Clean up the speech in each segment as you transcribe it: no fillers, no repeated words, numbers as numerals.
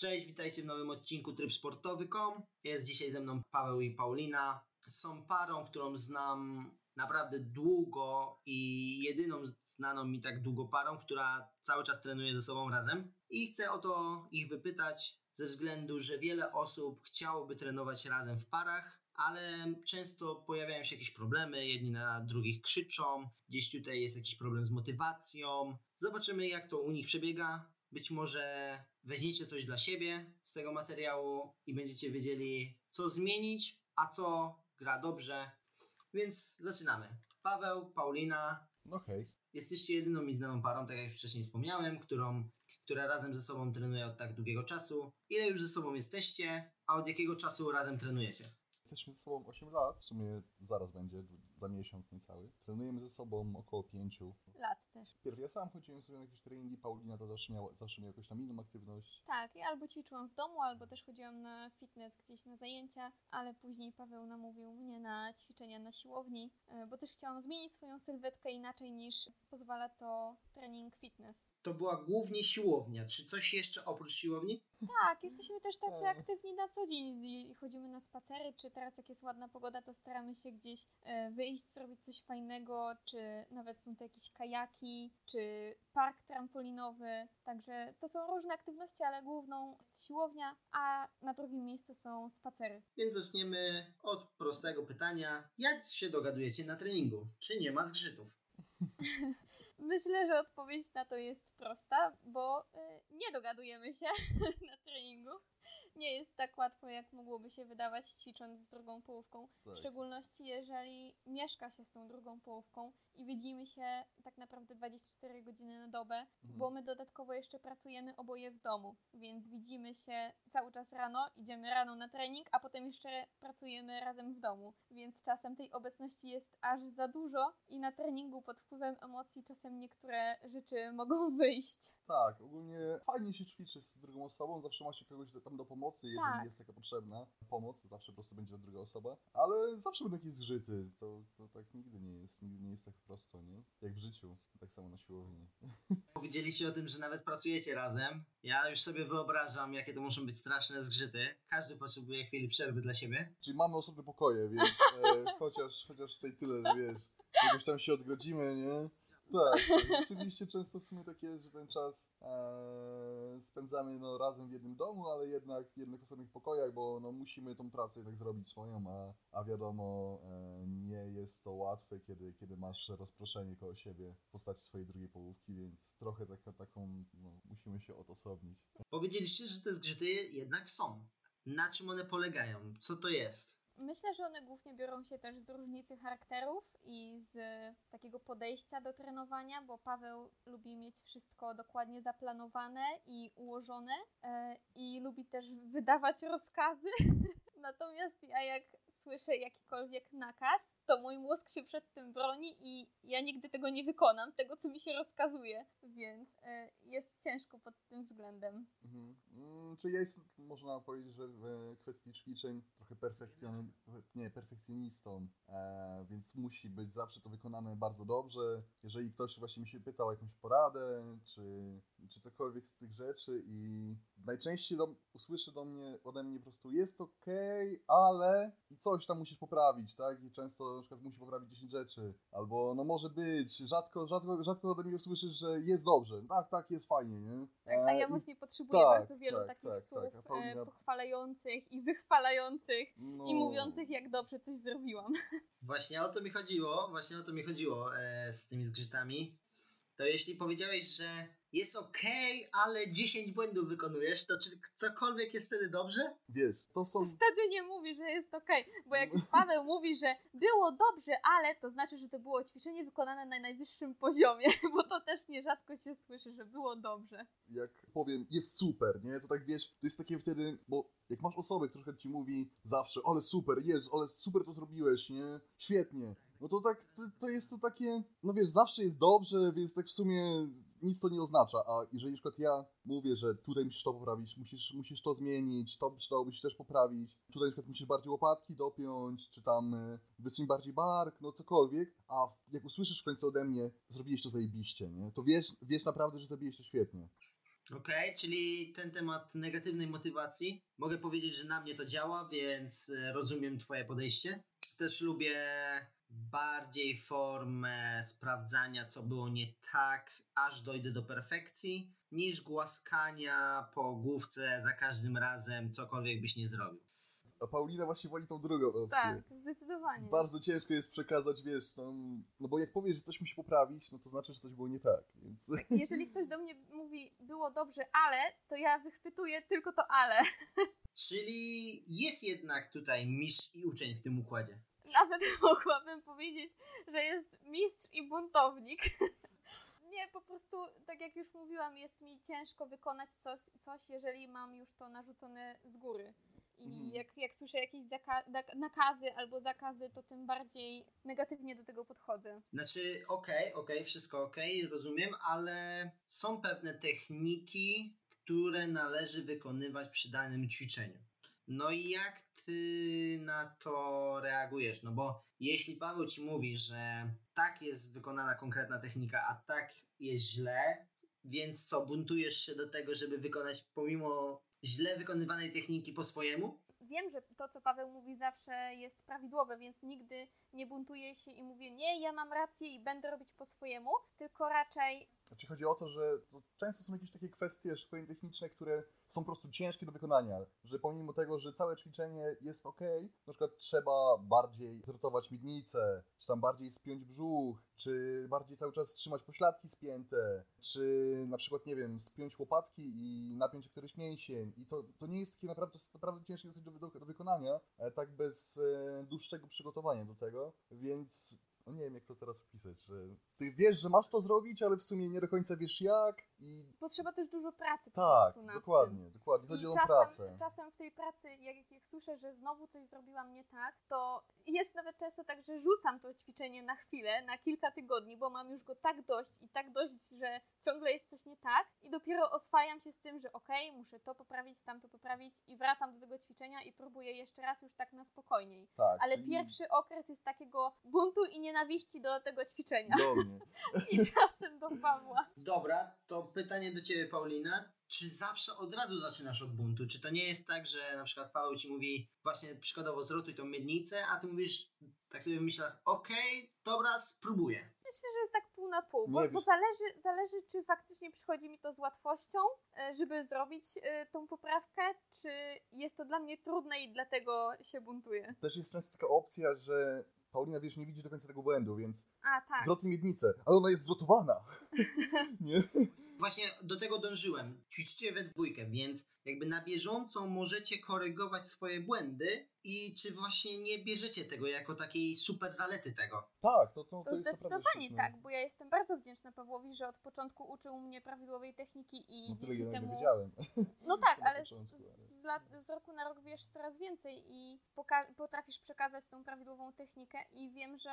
Cześć, witajcie w nowym odcinku Tryb Sportowy.com. Jest dzisiaj ze mną Paweł i Paulina. Są parą, którą znam naprawdę długo i jedyną znaną mi tak długo parą, która cały czas trenuje ze sobą razem. I chcę o to ich wypytać ze względu, że wiele osób chciałoby trenować razem w parach, ale często pojawiają się jakieś problemy, jedni na drugich krzyczą, gdzieś tutaj jest jakiś problem z motywacją. Zobaczymy, jak to u nich przebiega. Być może weźmiecie coś dla siebie z tego materiału i będziecie wiedzieli, co zmienić, a co gra dobrze. Więc zaczynamy. Paweł, Paulina. No hej. Jesteście jedyną mi znaną parą, tak jak już wcześniej wspomniałem, która razem ze sobą trenuje od tak długiego czasu. Ile już ze sobą jesteście, a od jakiego czasu razem trenujecie? Jesteśmy ze sobą 8 lat, w sumie zaraz będzie, za miesiąc niecały. Trenujemy ze sobą około 5 lat też. Pierw ja sam chodziłem sobie na jakieś treningi, Paulina to zawsze miała jakąś tam inną aktywność. Tak, ja albo ćwiczyłam w domu, albo też chodziłam na fitness gdzieś na zajęcia, ale później Paweł namówił mnie na ćwiczenia na siłowni, bo też chciałam zmienić swoją sylwetkę inaczej niż pozwala to trening fitness. To była głównie siłownia, czy coś jeszcze oprócz siłowni? Tak, jesteśmy też tacy aktywni na co dzień i chodzimy na spacery, czy teraz jak jest ładna pogoda, to staramy się gdzieś wyjść, zrobić coś fajnego, czy nawet są to jakieś kajaki, czy park trampolinowy, także to są różne aktywności, ale główną jest siłownia, a na drugim miejscu są spacery. Więc zaczniemy od prostego pytania, jak się dogadujecie na treningu, czy nie ma zgrzytów? Myślę, że odpowiedź na to jest prosta, bo nie dogadujemy się na treningu. Nie jest tak łatwo, jak mogłoby się wydawać, ćwicząc z drugą połówką. Tak. W szczególności, jeżeli mieszka się z tą drugą połówką i widzimy się tak naprawdę 24 godziny na dobę, bo my dodatkowo jeszcze pracujemy oboje w domu, więc widzimy się cały czas rano, idziemy rano na trening, a potem jeszcze pracujemy razem w domu, więc czasem tej obecności jest aż za dużo i na treningu pod wpływem emocji czasem niektóre rzeczy mogą wyjść. Tak, ogólnie fajnie się ćwiczy z drugą osobą, zawsze ma się kogoś tam do pomocy, jeżeli jest taka potrzebna pomoc, zawsze po prostu będzie ta druga osoba, ale zawsze będą jakieś zgrzyty, to tak nigdy nie jest tak prosto, nie? Jak w życiu, tak samo na siłowni. Powiedzieliście o tym, że nawet pracujecie razem, ja już sobie wyobrażam, jakie to muszą być straszne zgrzyty, każdy potrzebuje chwili przerwy dla siebie. Czyli mamy osobne pokoje, więc chociaż tutaj tyle, że wiesz, jakoś tam się odgrodzimy, nie? Tak, rzeczywiście często w sumie tak jest, że ten czas spędzamy razem w jednym domu, ale jednak w osobnych pokojach, bo musimy tą pracę jednak zrobić swoją, a wiadomo, nie jest to łatwe, kiedy masz rozproszenie koło siebie w postaci swojej drugiej połówki, więc trochę musimy się odosobnić. Powiedzieliście, że te zgrzyty jednak są. Na czym one polegają? Co to jest? Myślę, że one głównie biorą się też z różnicy charakterów i z takiego podejścia do trenowania, bo Paweł lubi mieć wszystko dokładnie zaplanowane i ułożone i lubi też wydawać rozkazy. Natomiast ja jak słyszę jakikolwiek nakaz, to mój mózg się przed tym broni i ja nigdy tego nie wykonam, tego co mi się rozkazuje, więc jest ciężko pod tym względem. Czyli jest, można powiedzieć, że w kwestii ćwiczeń trochę perfekcjonistą, więc musi być zawsze to wykonane bardzo dobrze. Jeżeli ktoś właśnie mi się pytał o jakąś poradę, czy cokolwiek z tych rzeczy i najczęściej usłyszy ode mnie po prostu jest okej, ale i coś tam musisz poprawić, tak? I często na przykład musi poprawić 10 rzeczy, albo może być, rzadko ode mnie usłyszysz, że jest dobrze, tak, jest fajnie, nie? Tak, a ja właśnie potrzebuję bardzo wielu takich słów pochwalających i wychwalających i mówiących, jak dobrze coś zrobiłam. Właśnie o to mi chodziło z tymi zgrzytami. To jeśli powiedziałeś, że jest okej, ale 10 błędów wykonujesz, to czy cokolwiek jest wtedy dobrze? Wiesz, to są... Wtedy nie mówi, że jest okej, bo jak Paweł mówi, że było dobrze, ale to znaczy, że to było ćwiczenie wykonane na najwyższym poziomie, bo to też nierzadko się słyszy, że było dobrze. Jak powiem, jest super, nie? To tak wiesz, to jest takie wtedy, bo jak masz osobę, która ci mówi zawsze, ale super, jest, ale super to zrobiłeś, nie? Świetnie. No to tak, to jest to takie, no wiesz, zawsze jest dobrze, więc tak w sumie nic to nie oznacza, a jeżeli na przykład ja mówię, że tutaj musisz to poprawić, musisz to zmienić, to przydałoby się też poprawić, tutaj na przykład musisz bardziej łopatki dopiąć, czy tam wysuń bardziej bark, no cokolwiek, a jak usłyszysz w końcu ode mnie, zrobiłeś to zajebiście, nie? To wiesz naprawdę, że zrobiłeś to świetnie. Okej, czyli ten temat negatywnej motywacji, mogę powiedzieć, że na mnie to działa, więc rozumiem Twoje podejście. Też lubię bardziej formę sprawdzania, co było nie tak, aż dojdę do perfekcji, niż głaskania po główce za każdym razem, cokolwiek byś nie zrobił. A Paulina właśnie woli tą drugą opcję. Tak, zdecydowanie. Bardzo ciężko jest przekazać, wiesz, no bo jak powiesz, że coś musi poprawić, no to znaczy, że coś było nie tak, więc... Tak, jeżeli ktoś do mnie mówi, było dobrze, ale, to ja wychwytuję tylko to ale. Czyli jest jednak tutaj mistrz i uczeń w tym układzie. Nawet mogłabym powiedzieć, że jest mistrz i buntownik. Nie, po prostu, tak jak już mówiłam, jest mi ciężko wykonać coś, jeżeli mam już to narzucone z góry. I jak słyszę jakieś nakazy albo zakazy, to tym bardziej negatywnie do tego podchodzę. Znaczy, okej, wszystko okej, rozumiem, ale są pewne techniki, które należy wykonywać przy danym ćwiczeniu. No i jak ty na to reagujesz? No bo jeśli Paweł ci mówi, że tak jest wykonana konkretna technika, a tak jest źle, więc co, buntujesz się do tego, żeby wykonać pomimo źle wykonywanej techniki po swojemu? Wiem, że to, co Paweł mówi, zawsze jest prawidłowe, więc nigdy nie buntuję się i mówię, nie, ja mam rację i będę robić po swojemu, tylko raczej... Znaczy chodzi o to, że to często są jakieś takie kwestie szkoleń techniczne, które są po prostu ciężkie do wykonania, że pomimo tego, że całe ćwiczenie jest okej, na przykład trzeba bardziej zrotować miednicę, czy tam bardziej spiąć brzuch, czy bardziej cały czas trzymać pośladki spięte, czy na przykład, nie wiem, spiąć łopatki i napiąć któryś mięsień. I to nie jest takie naprawdę ciężkie do wykonania, tak bez dłuższego przygotowania do tego, więc... No nie wiem, jak to teraz wpisać, że ty wiesz, że masz to zrobić, ale w sumie nie do końca wiesz jak i... Potrzeba też dużo pracy po prostu nad tym. Dokładnie, chodzi o pracę. Czasem w tej pracy, jak słyszę, że znowu coś zrobiłam nie tak, to jest nawet często tak, że rzucam to ćwiczenie na chwilę, na kilka tygodni, bo mam już go tak dość, że ciągle jest coś nie tak i dopiero oswajam się z tym, że okej, muszę to poprawić, tamto poprawić i wracam do tego ćwiczenia i próbuję jeszcze raz już tak na spokojniej. Tak, ale czyli... pierwszy okres jest takiego buntu i nienawiści do tego ćwiczenia. I czasem do Pawła. Dobra, to pytanie do Ciebie, Paulina. Czy zawsze od razu zaczynasz od buntu? Czy to nie jest tak, że na przykład Paweł Ci mówi właśnie przykładowo zrotuj tą miednicę, a Ty mówisz tak sobie w myślach, dobra, spróbuję. Myślę, że jest tak pół na pół, bo zależy, czy faktycznie przychodzi mi to z łatwością, żeby zrobić tą poprawkę, czy jest to dla mnie trudne i dlatego się buntuję. Też jest często taka opcja, że Paulina, wiesz, nie widzi do końca tego błędu, więc tak. Zrotuj miednicę, ale ona jest zrotowana. Nie? Właśnie do tego dążyłem. Ćwiczycie we dwójkę, więc jakby na bieżąco możecie korygować swoje błędy i czy właśnie nie bierzecie tego jako takiej super zalety tego? Tak, to jest zdecydowanie tak, bo ja jestem bardzo wdzięczna Pawłowi, że od początku uczył mnie prawidłowej techniki i dzięki temu... nie wiedziałem. No tak, ale z roku na rok wiesz coraz więcej i potrafisz przekazać tą prawidłową technikę i wiem, że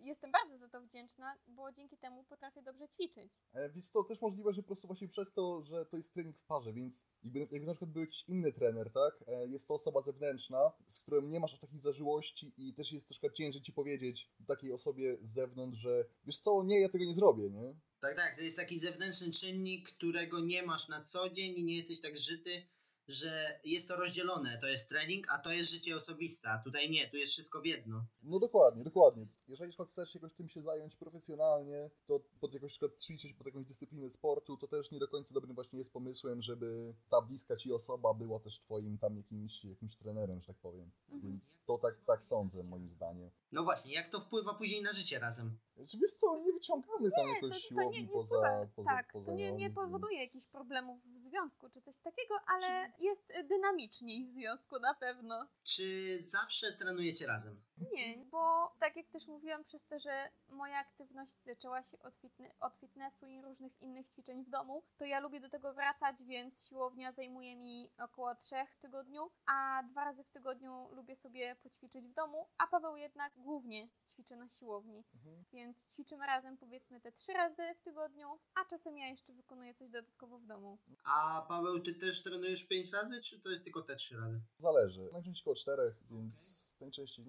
jestem bardzo za to wdzięczna, bo dzięki temu potrafię dobrze ćwiczyć. Wiesz co, też możliwe, że po prostu właśnie przez to, że to jest trening w parze, więc jakby na przykład był jakiś inny trener, tak? Jest to osoba zewnętrzna, z którą nie masz takich zażyłości i też jest troszkę ciężej ci powiedzieć takiej osobie z zewnątrz, że wiesz co, nie, ja tego nie zrobię, nie? Tak, to jest taki zewnętrzny czynnik, którego nie masz na co dzień i nie jesteś tak żyty, że jest to rozdzielone, to jest trening, a to jest życie osobiste, a tutaj nie, tu jest wszystko w jedno. No dokładnie. Jeżeli chcesz jakoś tym się zająć profesjonalnie, to pod jakoś ćwiczyć, pod jakąś dyscyplinę sportu, to też nie do końca dobrym właśnie jest pomysłem, żeby ta bliska ci osoba była też twoim tam jakimś trenerem, że tak powiem. Więc to tak sądzę, moim zdaniem. No właśnie, jak to wpływa później na życie razem? Czy wiesz co, nie wyciągamy tam jakoś siłowni poza... Tak, poza to nie powoduje jakichś problemów w związku czy coś takiego, ale jest dynamiczniej w związku na pewno. Czy zawsze trenujecie razem? Nie, bo tak jak też mówiłam, przez to, że moja aktywność zaczęła się od fitnessu i różnych innych ćwiczeń w domu, to ja lubię do tego wracać, więc siłownia zajmuje mi około 3 w tygodniu, a 2 razy w tygodniu lubię sobie poćwiczyć w domu, a Paweł jednak głównie ćwiczy na siłowni, więc ćwiczymy razem powiedzmy te 3 razy w tygodniu, a czasem ja jeszcze wykonuję coś dodatkowo w domu. A Paweł, ty też trenujesz 5 5 razy, czy to jest tylko te 3 razy? Zależy. Najczęściej koło 4, więc najczęściej,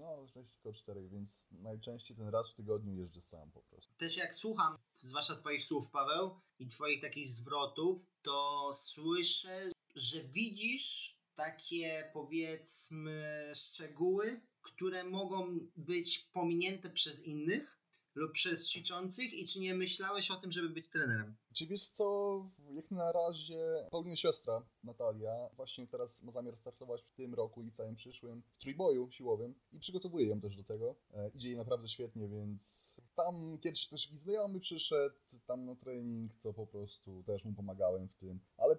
koło 4, więc najczęściej ten raz w tygodniu jeżdżę sam po prostu. Też jak słucham, zwłaszcza twoich słów, Paweł, i twoich takich zwrotów, to słyszę, że widzisz takie, powiedzmy, szczegóły, które mogą być pominięte przez innych lub przez ćwiczących, i czy nie myślałeś o tym, żeby być trenerem? Czy wiesz co, jak na razie Paulina siostra, Natalia, właśnie teraz ma zamiar startować w tym roku i całym przyszłym w trójboju siłowym i przygotowuje ją też do tego. Idzie jej naprawdę świetnie, więc tam kiedyś też jakiś znajomy przyszedł tam na trening, to po prostu też mu pomagałem w tym, ale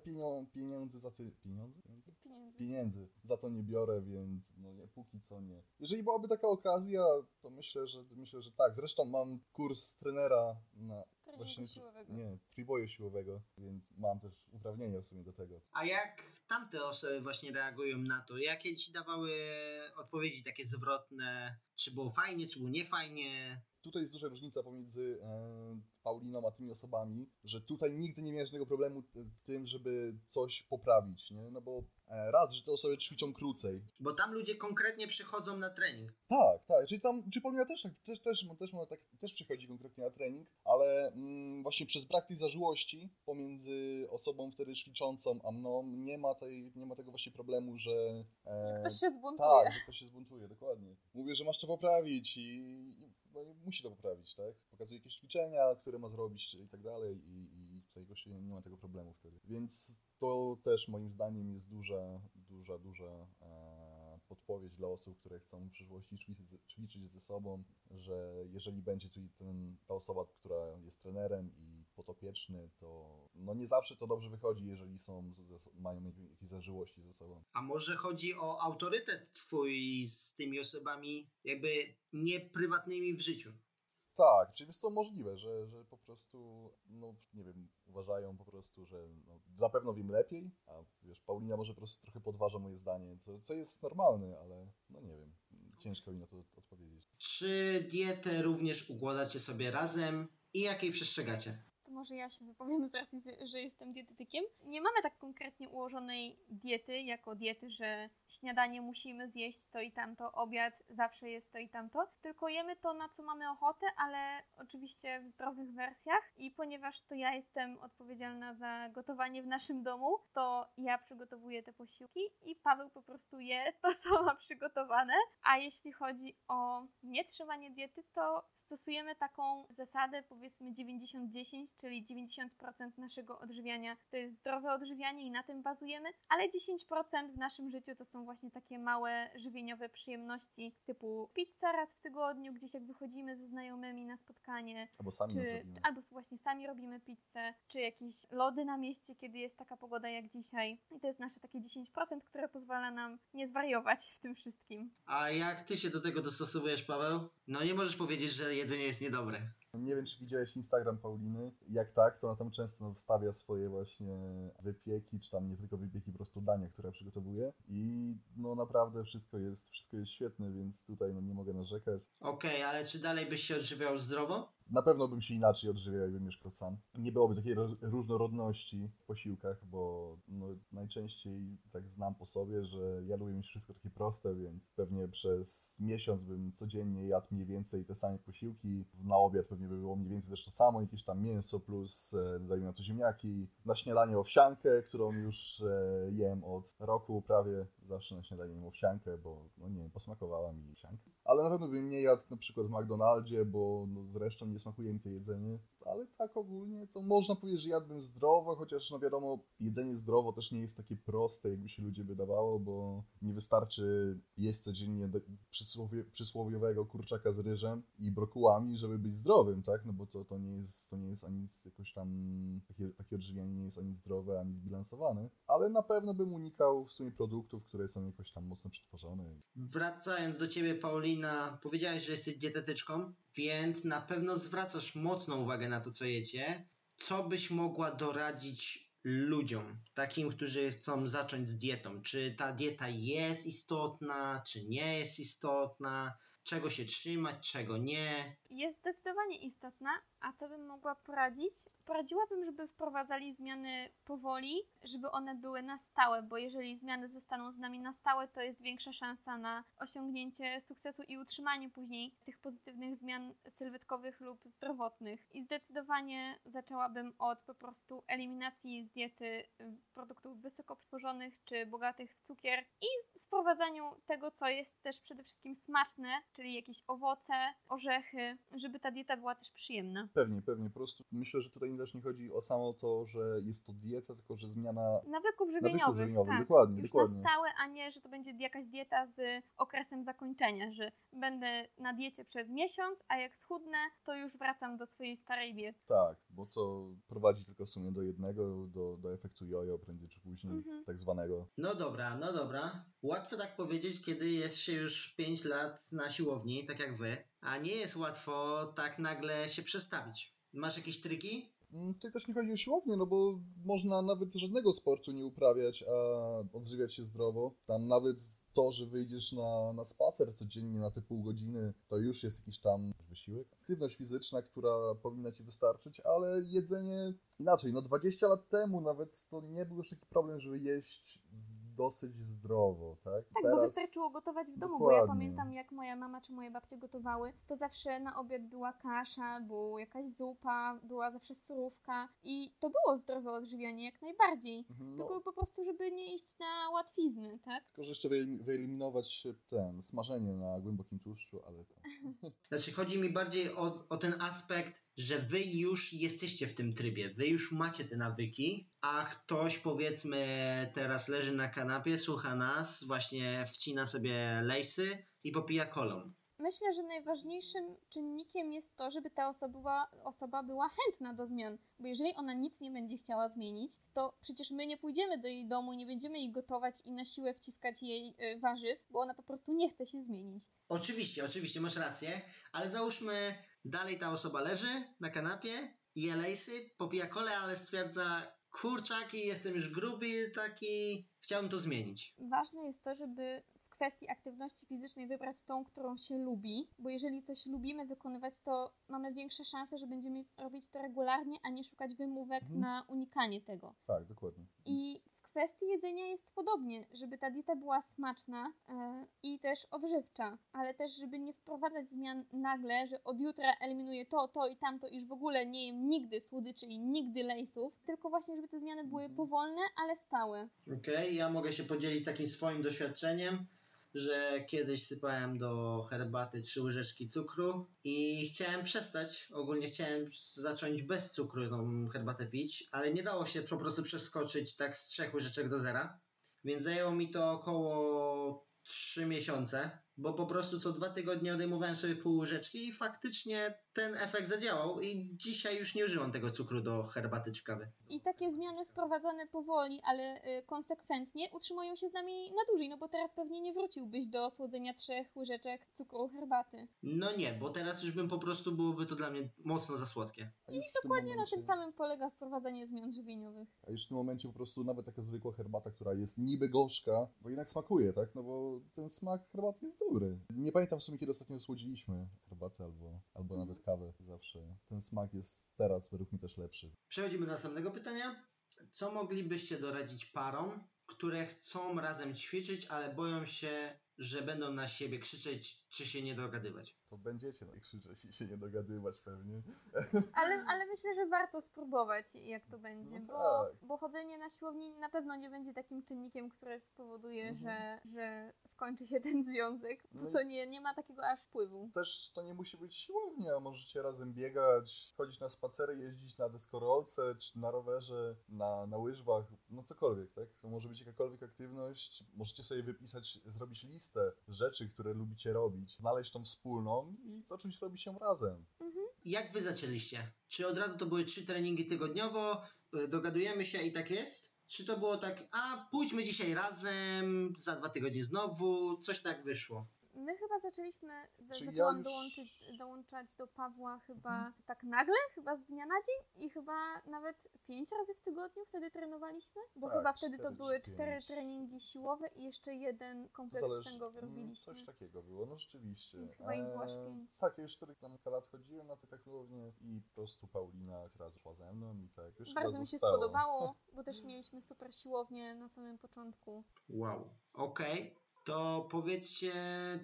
pieniędzy za to nie biorę, więc póki co nie. Jeżeli byłaby taka okazja, to myślę, że tak. Zresztą mam kurs trenera na trójboju siłowego, więc mam też uprawnienie w sumie do tego. A jak tamte osoby właśnie reagują na to? Jakie ci dawały odpowiedzi takie zwrotne? Czy było fajnie, czy było niefajnie? Tutaj jest duża różnica pomiędzy Pauliną a tymi osobami, że tutaj nigdy nie miałem żadnego problemu w tym, żeby coś poprawić, nie? No bo raz, że te osoby ćwiczą krócej. Bo tam ludzie konkretnie przychodzą na trening. Tak. Czyli Paulina też przychodzi konkretnie na trening, ale właśnie przez brak tej zażyłości pomiędzy osobą wtedy ćwiczącą a mną nie ma tego właśnie problemu, że ktoś się zbuntuje. Tak, że ktoś się zbuntuje, dokładnie. Mówię, że masz to poprawić i musi to poprawić, tak? Pokazuje jakieś ćwiczenia, które ma zrobić i tak dalej i tutaj goście nie ma tego problemu wtedy. Więc to też moim zdaniem jest duża podpowiedź dla osób, które chcą w przyszłości ćwiczyć ze sobą, że jeżeli będzie tu ta osoba, która jest trenerem i podopieczny, to nie zawsze to dobrze wychodzi, jeżeli mają jakieś zażyłości ze sobą. A może chodzi o autorytet twój z tymi osobami jakby nieprywatnymi w życiu? Tak, czyli jest to możliwe, że po prostu, uważają po prostu, że zapewne wiem lepiej, a Paulina może po prostu trochę podważa moje zdanie, co jest normalne, ale ciężko mi na to odpowiedzieć. Czy dietę również układacie sobie razem i jakiej przestrzegacie? To może ja się wypowiem z racji, że jestem dietetykiem. Nie mamy tak konkretnie ułożonej diety jako diety, że śniadanie musimy zjeść to i tamto, obiad zawsze jest to i tamto, tylko jemy to, na co mamy ochotę, ale oczywiście w zdrowych wersjach, i ponieważ to ja jestem odpowiedzialna za gotowanie w naszym domu, to ja przygotowuję te posiłki i Paweł po prostu je to, co ma przygotowane. A jeśli chodzi o nietrzymanie diety, to stosujemy taką zasadę, powiedzmy 90-10, czyli 90% naszego odżywiania to jest zdrowe odżywianie i na tym bazujemy, ale 10% w naszym życiu to są właśnie takie małe żywieniowe przyjemności typu pizza raz w tygodniu, gdzieś jak wychodzimy ze znajomymi na spotkanie, albo właśnie sami robimy pizzę, czy jakieś lody na mieście, kiedy jest taka pogoda jak dzisiaj. I to jest nasze takie 10%, które pozwala nam nie zwariować w tym wszystkim. A jak ty się do tego dostosowujesz, Paweł? Nie możesz powiedzieć, że jedzenie jest niedobre. Nie wiem, czy widziałeś Instagram Pauliny. Jak tak, to ona tam często wstawia swoje właśnie wypieki, czy tam nie tylko wypieki, po prostu dania, które przygotowuje. I naprawdę wszystko jest świetne, więc tutaj nie mogę narzekać. Okej, ale czy dalej byś się odżywiał zdrowo? Na pewno bym się inaczej odżywiał, jakbym mieszkał sam. Nie byłoby takiej różnorodności w posiłkach, bo najczęściej tak znam po sobie, że ja lubię mieć wszystko takie proste, więc pewnie przez miesiąc bym codziennie jadł mniej więcej te same posiłki. Na obiad pewnie by było mniej więcej też to samo, jakieś tam mięso plus dajmy na to ziemniaki. Na śniadanie owsiankę, którą już jem od roku prawie. Zawsze na śniadanie jem owsiankę, bo posmakowała mi owsianka. Ale na pewno bym nie jadł na przykład w McDonaldzie, bo zresztą nie smakuje mi to jedzenie, ale tak ogólnie to można powiedzieć, że jadłbym zdrowo, chociaż wiadomo, jedzenie zdrowo też nie jest takie proste, jakby się ludzie wydawało, bo nie wystarczy jeść codziennie przysłowiowego kurczaka z ryżem i brokułami, żeby być zdrowym, tak? No bo to nie jest ani jakoś tam, takie odżywianie nie jest ani zdrowe, ani zbilansowane, ale na pewno bym unikał w sumie produktów, które są jakoś tam mocno przetworzone. Wracając do ciebie, Paulina, powiedziałaś, że jesteś dietetyczką, więc na pewno zwracasz mocną uwagę na to, co jecie. Co byś mogła doradzić ludziom, takim, którzy chcą zacząć z dietą? Czy ta dieta jest istotna, czy nie jest istotna? Czego się trzymać, czego nie? Jest zdecydowanie istotna, A co bym mogła poradzić? Poradziłabym, żeby wprowadzali zmiany powoli, żeby one były na stałe, bo jeżeli zmiany zostaną z nami na stałe, to jest większa szansa na osiągnięcie sukcesu i utrzymanie później tych pozytywnych zmian sylwetkowych lub zdrowotnych. I zdecydowanie zaczęłabym od po prostu eliminacji z diety produktów wysoko przetworzonych czy bogatych w cukier i wprowadzaniu tego, co jest też przede wszystkim smaczne, czyli jakieś owoce, orzechy, żeby ta dieta była też przyjemna. Pewnie. Po prostu myślę, że tutaj też nie chodzi o samo to, że jest to dieta, tylko że zmiana nawyków żywieniowych. Tak. Dokładnie. Na stałe, a nie, że to będzie jakaś dieta z okresem zakończenia, że będę na diecie przez miesiąc, a jak schudnę, to już wracam do swojej starej diety. Tak, bo to prowadzi tylko w sumie do jednego, do efektu jojo prędzej czy później, tak zwanego. No dobra. Łatwo tak powiedzieć, kiedy jest się już 5 lat na siłowni, tak jak wy, a nie jest łatwo tak nagle się przestawić. Masz jakieś triki? Tutaj też nie chodzi o siłownię, no bo można nawet żadnego sportu nie uprawiać, a odżywiać się zdrowo. Tam nawet to, że wyjdziesz na spacer codziennie na te pół godziny, to już jest jakiś tam wysiłek. Aktywność fizyczna, która powinna ci wystarczyć, ale jedzenie inaczej. No 20 lat temu nawet to nie był już taki problem, żeby jeść dosyć zdrowo, tak? Tak, teraz... bo wystarczyło gotować w domu, dokładnie. Bo ja pamiętam, jak moja mama czy moje babcie gotowały, to zawsze na obiad była kasza, była jakaś zupa, była zawsze surówka i to było zdrowe odżywianie jak najbardziej. No. Tylko po prostu, żeby nie iść na łatwizny, tak? Tylko, że jeszcze wyeliminować smażenie na głębokim tłuszczu, ale tak. Znaczy, chodzi mi bardziej o ten aspekt, że wy już jesteście w tym trybie, wy już macie te nawyki, a ktoś, powiedzmy, teraz leży na kanapie, słucha nas, właśnie wcina sobie lejsy i popija kolą. Myślę, że najważniejszym czynnikiem jest to, żeby ta osoba była chętna do zmian, bo jeżeli ona nic nie będzie chciała zmienić, to przecież my nie pójdziemy do jej domu, nie będziemy jej gotować i na siłę wciskać jej warzyw, bo ona po prostu nie chce się zmienić. Oczywiście, masz rację, ale załóżmy, dalej ta osoba leży na kanapie, je lejsy, popija kolę, ale stwierdza... Kurczaki, jestem już gruby taki, chciałbym to zmienić. Ważne jest to, żeby w kwestii aktywności fizycznej wybrać tą, którą się lubi, bo jeżeli coś lubimy wykonywać, to mamy większe szanse, że będziemy robić to regularnie, a nie szukać wymówek na unikanie tego. Tak, dokładnie. I w kwestii jedzenia jest podobnie, żeby ta dieta była smaczna i też odżywcza, ale też żeby nie wprowadzać zmian nagle, że od jutra eliminuję to i tamto, iż w ogóle nie jem nigdy słodyczy i nigdy lejsów, tylko właśnie, żeby te zmiany były powolne, ale stałe. Okej, ja mogę się podzielić takim swoim doświadczeniem, że kiedyś sypałem do herbaty 3 łyżeczki cukru i chciałem przestać, ogólnie chciałem zacząć bez cukru tą herbatę pić, ale nie dało się po prostu przeskoczyć tak z 3 łyżeczek do zera, więc zajęło mi to około 3 miesiące, bo po prostu co 2 tygodnie odejmowałem sobie pół łyżeczki i faktycznie ten efekt zadziałał i dzisiaj już nie używam tego cukru do herbaty czy kawy. I takie zmiany wprowadzane powoli, ale konsekwentnie utrzymują się z nami na dłużej, no bo teraz pewnie nie wróciłbyś do słodzenia 3 łyżeczek cukru herbaty. No nie, bo teraz już bym po prostu, byłoby to dla mnie mocno za słodkie. I dokładnie na tym samym polega wprowadzanie zmian żywieniowych. A już w tym momencie po prostu nawet taka zwykła herbata, która jest niby gorzka, bo jednak smakuje, tak? No bo ten smak herbaty jest dobry. Nie pamiętam w sumie, kiedy ostatnio słodziliśmy herbatę albo nawet kawę zawsze. Ten smak jest teraz według mnie też lepszy. Przechodzimy do następnego pytania. Co moglibyście doradzić parom, które chcą razem ćwiczyć, ale boją się, że będą na siebie krzyczeć czy się nie dogadywać? To będziecie krzyczeć i się nie dogadywać pewnie. Ale myślę, że warto spróbować, jak to będzie, bo chodzenie na siłowni na pewno nie będzie takim czynnikiem, który spowoduje, że skończy się ten związek, bo to nie ma takiego aż wpływu. Też to nie musi być siłownia, możecie razem biegać, chodzić na spacery, jeździć na deskorolce, czy na rowerze, na łyżwach, no cokolwiek, tak? To może być jakakolwiek aktywność, możecie sobie wypisać, zrobić listę rzeczy, które lubicie robić, znaleźć tą wspólną i zacząć robić ją razem. Jak wy zaczęliście? Czy od razu to były 3 treningi tygodniowo, dogadujemy się i tak jest? Czy to było tak, a pójdźmy dzisiaj razem, za 2 tygodnie znowu, coś tak wyszło? My chyba zaczęłam dołączać do Pawła chyba tak nagle, chyba z dnia na dzień i chyba nawet 5 razy w tygodniu wtedy trenowaliśmy, bo tak, chyba wtedy to były 4 treningi siłowe i jeszcze 1 komplet sztęgowy robiliśmy. Coś takiego było, no rzeczywiście. Więc chyba ich było 5. Tak, ja już wtedy tam lat chodziłem na te technologie i po prostu Paulina, która szła ze mną i tak już bardzo mi się spodobało, bo też mieliśmy super siłownię na samym początku. Wow, okej. To powiedzcie,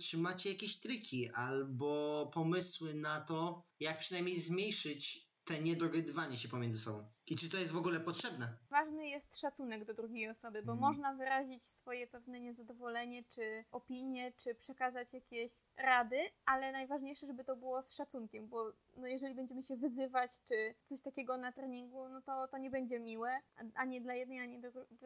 czy macie jakieś triki albo pomysły na to, jak przynajmniej zmniejszyć te niedogadywanie się pomiędzy sobą. I czy to jest w ogóle potrzebne? Ważny jest szacunek do drugiej osoby, bo można wyrazić swoje pewne niezadowolenie, czy opinie, czy przekazać jakieś rady, ale najważniejsze, żeby to było z szacunkiem, bo no, jeżeli będziemy się wyzywać, czy coś takiego na treningu, no to nie będzie miłe, ani dla jednej, ani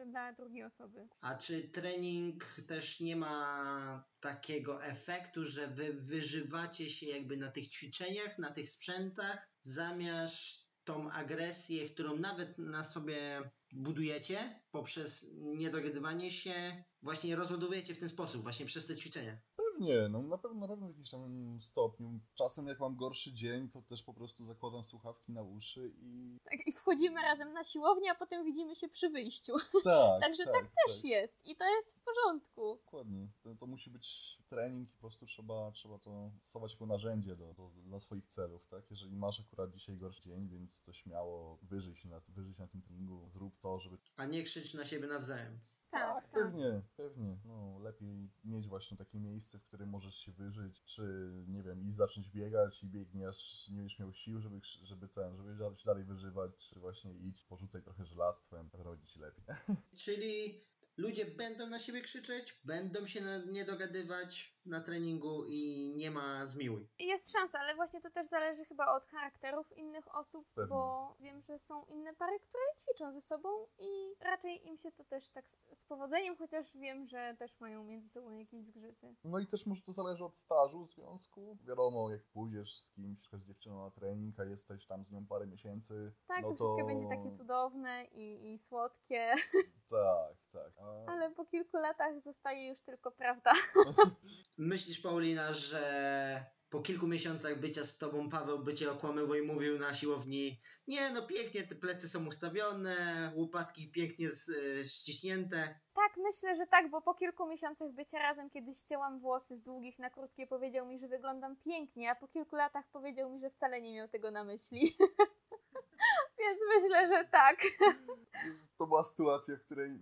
dla drugiej osoby. A czy trening też nie ma takiego efektu, że wy wyżywacie się jakby na tych ćwiczeniach, na tych sprzętach, zamiast tą agresję, którą nawet na sobie budujecie poprzez niedogadywanie się, właśnie rozładowujecie w ten sposób, właśnie przez te ćwiczenia? Pewnie, no na pewno w jakimś tam stopniu. Czasem jak mam gorszy dzień, to też po prostu zakładam słuchawki na uszy i... Tak, i wchodzimy razem na siłownię, a potem widzimy się przy wyjściu. Tak, także tak też jest i to jest w porządku. Dokładnie, to musi być trening i po prostu trzeba to stosować jako narzędzie dla swoich celów, tak? Jeżeli masz akurat dzisiaj gorszy dzień, więc to śmiało wyżyj się na tym treningu, zrób to, żeby... A nie krzycz na siebie nawzajem. Tak. Pewnie. No, lepiej mieć właśnie takie miejsce, w którym możesz się wyżyć, czy nie wiem, i zacząć biegać i biegniesz, nie będziesz miał sił, żeby się dalej wyżywać, czy właśnie idź, porzucaj trochę żelastwem, rodzi ci lepiej. Czyli ludzie będą na siebie krzyczeć, będą się nie dogadywać na treningu i nie ma zmiłuj. Jest szansa, ale właśnie to też zależy chyba od charakterów innych osób, pewnie. Bo wiem, że są inne pary, które ćwiczą ze sobą i raczej im się to też tak z powodzeniem, chociaż wiem, że też mają między sobą jakieś zgrzyty. No i też może to zależy od stażu związku. Wiadomo, jak pójdziesz z kimś, z dziewczyną na trening, a jesteś tam z nią parę miesięcy. Tak, no to wszystko będzie takie cudowne i słodkie. Tak. Ale po kilku latach zostaje już tylko prawda. Myślisz, Paulina, że po kilku miesiącach bycia z tobą Paweł by cię okłamywał i mówił na siłowni: nie, no pięknie, te plecy są ustawione, łopatki pięknie ściśnięte? Tak, myślę, że tak, bo po kilku miesiącach bycia razem, kiedy ścięłam włosy z długich na krótkie, powiedział mi, że wyglądam pięknie, a po kilku latach powiedział mi, że wcale nie miał tego na myśli. Więc myślę, że tak. To była sytuacja, w której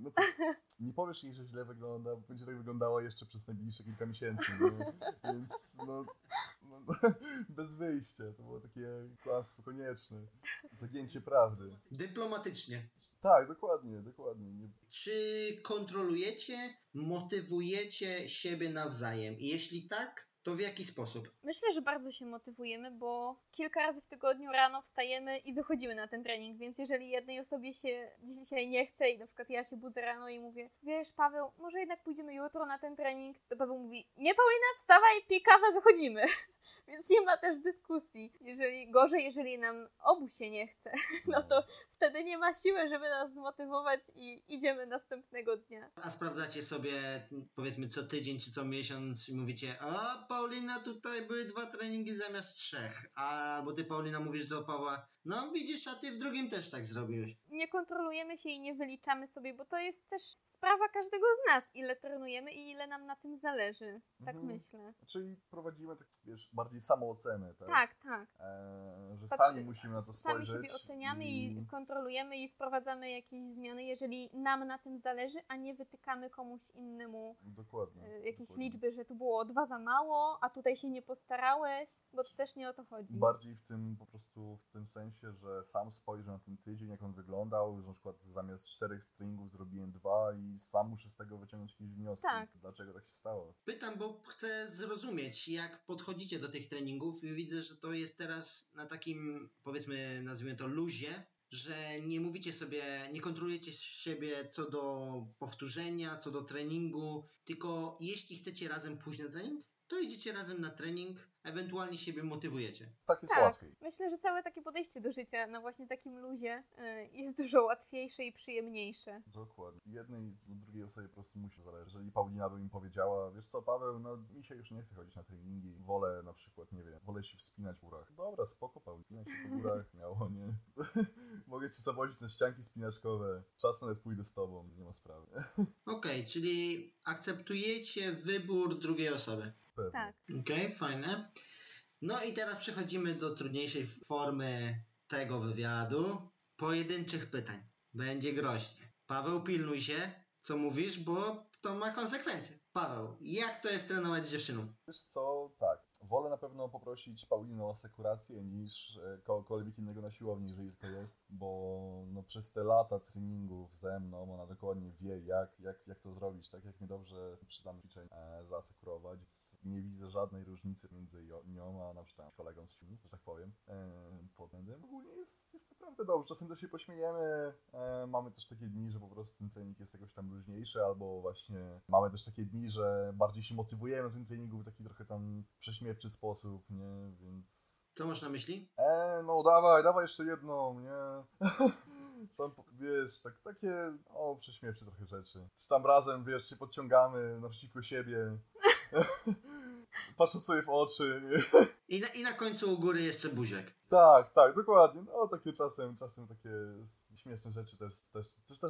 nie powiesz jej, że źle wygląda, bo będzie tak wyglądała jeszcze przez najbliższe kilka miesięcy. No. Więc bez wyjścia. To było takie kłamstwo konieczne. Zagięcie prawdy. Dyplomatycznie. Tak, dokładnie. Czy kontrolujecie, motywujecie siebie nawzajem? I jeśli tak, to w jaki sposób? Myślę, że bardzo się motywujemy, bo kilka razy w tygodniu rano wstajemy i wychodzimy na ten trening, więc jeżeli jednej osobie się dzisiaj nie chce i na przykład ja się budzę rano i mówię: wiesz, Paweł, może jednak pójdziemy jutro na ten trening, to Paweł mówi: nie, Paulina, wstawaj, pij kawę, wychodzimy. Więc nie ma też dyskusji. Jeżeli nam obu się nie chce, no to wtedy nie ma siły, żeby nas zmotywować i idziemy następnego dnia. A sprawdzacie sobie, powiedzmy, co tydzień czy co miesiąc i mówicie: o, Paulina, tutaj były 2 treningi zamiast 3. Albo ty, Paulina, mówisz do Pawła: no widzisz, a ty w drugim też tak zrobiłeś. Nie kontrolujemy się i nie wyliczamy sobie, bo to jest też sprawa każdego z nas, ile trenujemy i ile nam na tym zależy. Tak myślę. Czyli prowadzimy tak, wiesz, bardziej samoocenę, tak? Tak. Że sami musimy na to spojrzeć. Sami siebie oceniamy i kontrolujemy i wprowadzamy jakieś zmiany, jeżeli nam na tym zależy, a nie wytykamy komuś innemu Dokładnie. Liczby, że tu było 2 za mało, a tutaj się nie postarałeś, bo to też nie o to chodzi. Bardziej w tym sensie, że sam spojrzę na ten tydzień, jak on wyglądał, że na przykład zamiast 4 treningów zrobiłem 2 i sam muszę z tego wyciągnąć jakieś wnioski. Tak. Dlaczego tak się stało? Pytam, bo chcę zrozumieć, jak podchodzicie do tych treningów i widzę, że to jest teraz na takim, powiedzmy, nazwijmy to luzie, że nie mówicie sobie, nie kontrolujecie siebie co do powtórzenia, co do treningu, tylko jeśli chcecie razem pójść na trening, to idziecie razem na trening, ewentualnie siebie motywujecie. Tak jest łatwiej. Myślę, że całe takie podejście do życia na właśnie takim luzie jest dużo łatwiejsze i przyjemniejsze. Dokładnie. Jednej i drugiej osobie po prostu musi zależeć. Jeżeli Paulina by mi powiedziała, wiesz co Paweł, no mi się już nie chce chodzić na treningi, wolę na przykład, nie wiem, wolę się wspinać w górach. Dobra, spoko Paulina, się po górach, miało, nie? Mogę cię zawozić na ścianki spinaczkowe, czas nawet pójdę z tobą, nie ma sprawy. Okej, czyli akceptujecie wybór drugiej osoby. Tak. Okej, fajne. No i teraz przechodzimy do trudniejszej formy tego wywiadu. Pojedynczych pytań. Będzie groźnie. Paweł, pilnuj się, co mówisz, bo to ma konsekwencje. Paweł, jak to jest trenować z dziewczyną? Wiesz co, tak. Wolę na pewno poprosić Paulinę o sekurację niż kogokolwiek innego na siłowni, jeżeli tylko jest, bo no, przez te lata treningów ze mną ona dokładnie wie, jak to zrobić, tak jak mi dobrze przy tam ćwiczeń zasekurować. Więc nie widzę żadnej różnicy między nią a na przykład kolegą z siłowni, że tak powiem. Podędem ogólnie jest naprawdę dobrze, czasem też się pośmiejemy. Mamy też takie dni, że po prostu ten trening jest jakoś tam luźniejszy, albo właśnie mamy też takie dni, że bardziej się motywujemy w tym treningu w taki trochę tam prześmiewczy sposób, nie? Więc... Co masz na myśli? No dawaj jeszcze jedną, nie? Tam, wiesz, takie prześmiewcze trochę rzeczy. Czy tam razem, wiesz, się podciągamy naprzeciwko siebie. Patrzę sobie w oczy, nie? I na końcu u góry jeszcze buziak. Tak, dokładnie. No takie czasem takie śmieszne rzeczy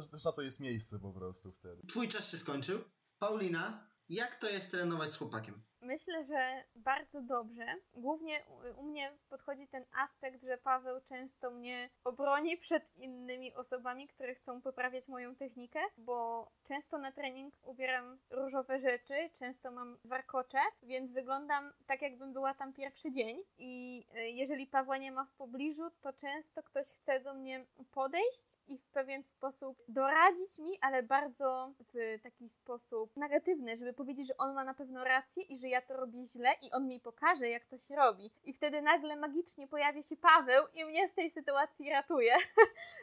też na to jest miejsce po prostu wtedy. Twój czas się skończył. Paulina, jak to jest trenować z chłopakiem? Myślę, że bardzo dobrze. Głównie u mnie podchodzi ten aspekt, że Paweł często mnie obroni przed innymi osobami, które chcą poprawiać moją technikę, bo często na trening ubieram różowe rzeczy, często mam warkocze, więc wyglądam tak, jakbym była tam pierwszy dzień i jeżeli Pawła nie ma w pobliżu, to często ktoś chce do mnie podejść i w pewien sposób doradzić mi, ale bardzo w taki sposób negatywny, żeby powiedzieć, że on ma na pewno rację i że ja to robię źle i on mi pokaże, jak to się robi. I wtedy nagle magicznie pojawia się Paweł i mnie z tej sytuacji ratuje.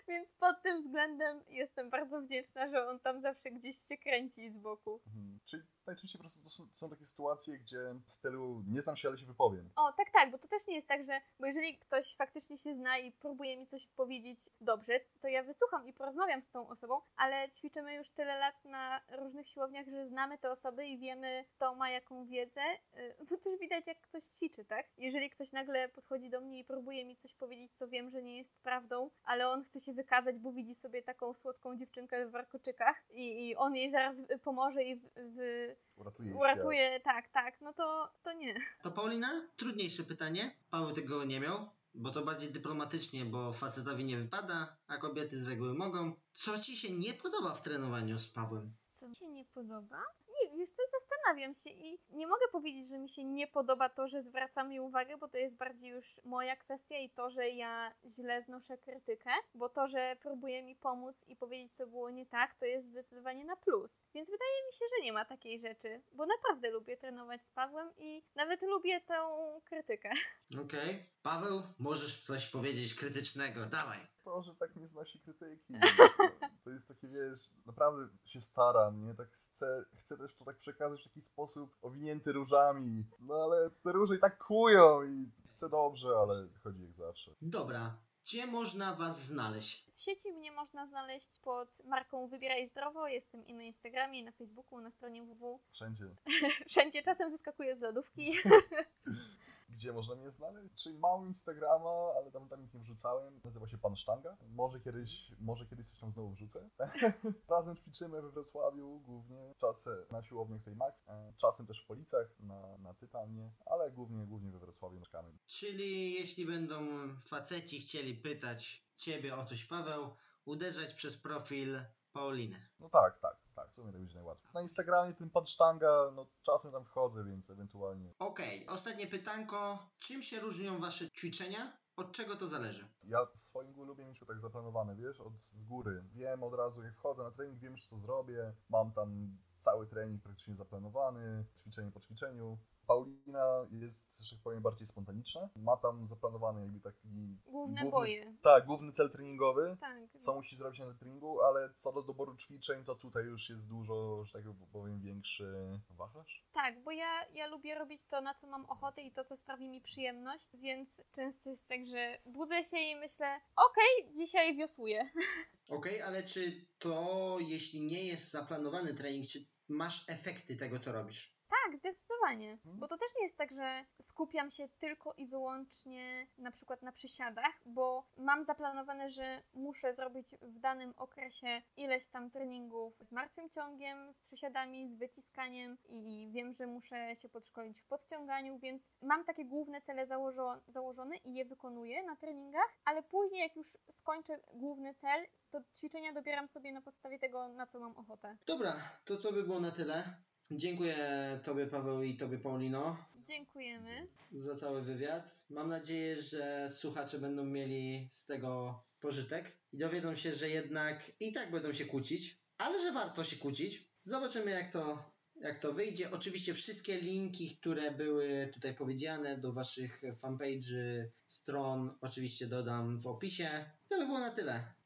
Więc pod tym względem jestem bardzo wdzięczna, że on tam zawsze gdzieś się kręci z boku. Mhm. Czyli najczęściej po prostu to są takie sytuacje, gdzie w stylu nie znam się, ale się wypowiem. O, tak, bo to też nie jest tak, że bo jeżeli ktoś faktycznie się zna i próbuje mi coś powiedzieć dobrze, to ja wysłucham i porozmawiam z tą osobą, ale ćwiczymy już tyle lat na różnych siłowniach, że znamy te osoby i wiemy, kto ma jaką wiedzę. Bo też widać, jak ktoś ćwiczy, tak? Jeżeli ktoś nagle podchodzi do mnie i próbuje mi coś powiedzieć, co wiem, że nie jest prawdą, ale on chce się wykazać, bo widzi sobie taką słodką dziewczynkę w warkoczykach i on jej zaraz pomoże i uratuje, tak, no to nie. To Paulina, trudniejsze pytanie. Paweł tego nie miał, bo to bardziej dyplomatycznie, bo facetowi nie wypada, a kobiety z reguły mogą. Co ci się nie podoba w trenowaniu z Pawłem? Co mi się nie podoba? Nie, wiesz co, zastanawiam się i nie mogę powiedzieć, że mi się nie podoba to, że zwracam jej uwagę, bo to jest bardziej już moja kwestia i to, że ja źle znoszę krytykę, bo to, że próbuje mi pomóc i powiedzieć, co było nie tak, to jest zdecydowanie na plus. Więc wydaje mi się, że nie ma takiej rzeczy, bo naprawdę lubię trenować z Pawłem i nawet lubię tę krytykę. Okej. Paweł, możesz coś powiedzieć krytycznego, dawaj. To, że tak nie znosi krytyki. To jest takie, wiesz, naprawdę się staram, nie? Tak chcę też to tak przekazać w taki sposób owinięty różami. No ale te róże i tak kują i chcę dobrze, ale chodzi jak zawsze. Dobra. Gdzie można was znaleźć? W sieci mnie można znaleźć pod marką Wybieraj Zdrowo. Jestem i na Instagramie, i na Facebooku, na stronie www. Wszędzie. Czasem wyskakuję z lodówki. Gdzie można mnie znaleźć? Czyli mam Instagrama, ale tam nic nie wrzucałem. Nazywa się Pan Sztanga. Może kiedyś coś tam znowu wrzucę. Razem ćwiczymy we Wrocławiu głównie. Czasem na siłowni w tej Mac. Czasem też w Policach, na Tytanie. Ale głównie we Wrocławiu mieszkamy. Czyli jeśli będą faceci chcieli pytać ciebie o coś, Paweł, uderzać przez profil Pauliny. No tak, w sumie to będzie najłatwiej. Na Instagramie ten Pan Sztanga, no czasem tam wchodzę, więc ewentualnie. Okej, ostatnie pytanko. Czym się różnią wasze ćwiczenia? Od czego to zależy? Ja w swoim głowie lubię mieć to tak zaplanowane, wiesz, z góry. Wiem od razu, jak wchodzę na trening, wiem już co zrobię, mam tam cały trening praktycznie zaplanowany, ćwiczenie po ćwiczeniu. Paulina jest, że powiem, bardziej spontaniczna. Ma tam zaplanowany jakby taki... Główne boje. Tak, główny cel treningowy, tak, co musi zrobić na treningu, ale co do doboru ćwiczeń, to tutaj już jest dużo, że tak powiem, większy wachlarz. Tak, bo ja lubię robić to, na co mam ochotę i to, co sprawi mi przyjemność, więc często jest tak, że budzę się i myślę, okej, dzisiaj wiosłuję. Okej, ale czy to, jeśli nie jest zaplanowany trening, czy masz efekty tego, co robisz? Tak, zdecydowanie, bo to też nie jest tak, że skupiam się tylko i wyłącznie na przykład na przysiadach, bo mam zaplanowane, że muszę zrobić w danym okresie ileś tam treningów z martwym ciągiem, z przysiadami, z wyciskaniem i wiem, że muszę się podszkolić w podciąganiu, więc mam takie główne cele założone i je wykonuję na treningach, ale później jak już skończę główny cel, to ćwiczenia dobieram sobie na podstawie tego, na co mam ochotę. Dobra, to co by było na tyle? Dziękuję Tobie, Paweł, i Tobie, Paulino. Dziękujemy za cały wywiad. Mam nadzieję, że słuchacze będą mieli z tego pożytek i dowiedzą się, że jednak i tak będą się kłócić, ale że warto się kłócić. Zobaczymy, jak to wyjdzie. Oczywiście wszystkie linki, które były tutaj powiedziane, do Waszych fanpage'y, stron, oczywiście dodam w opisie. To by było na tyle.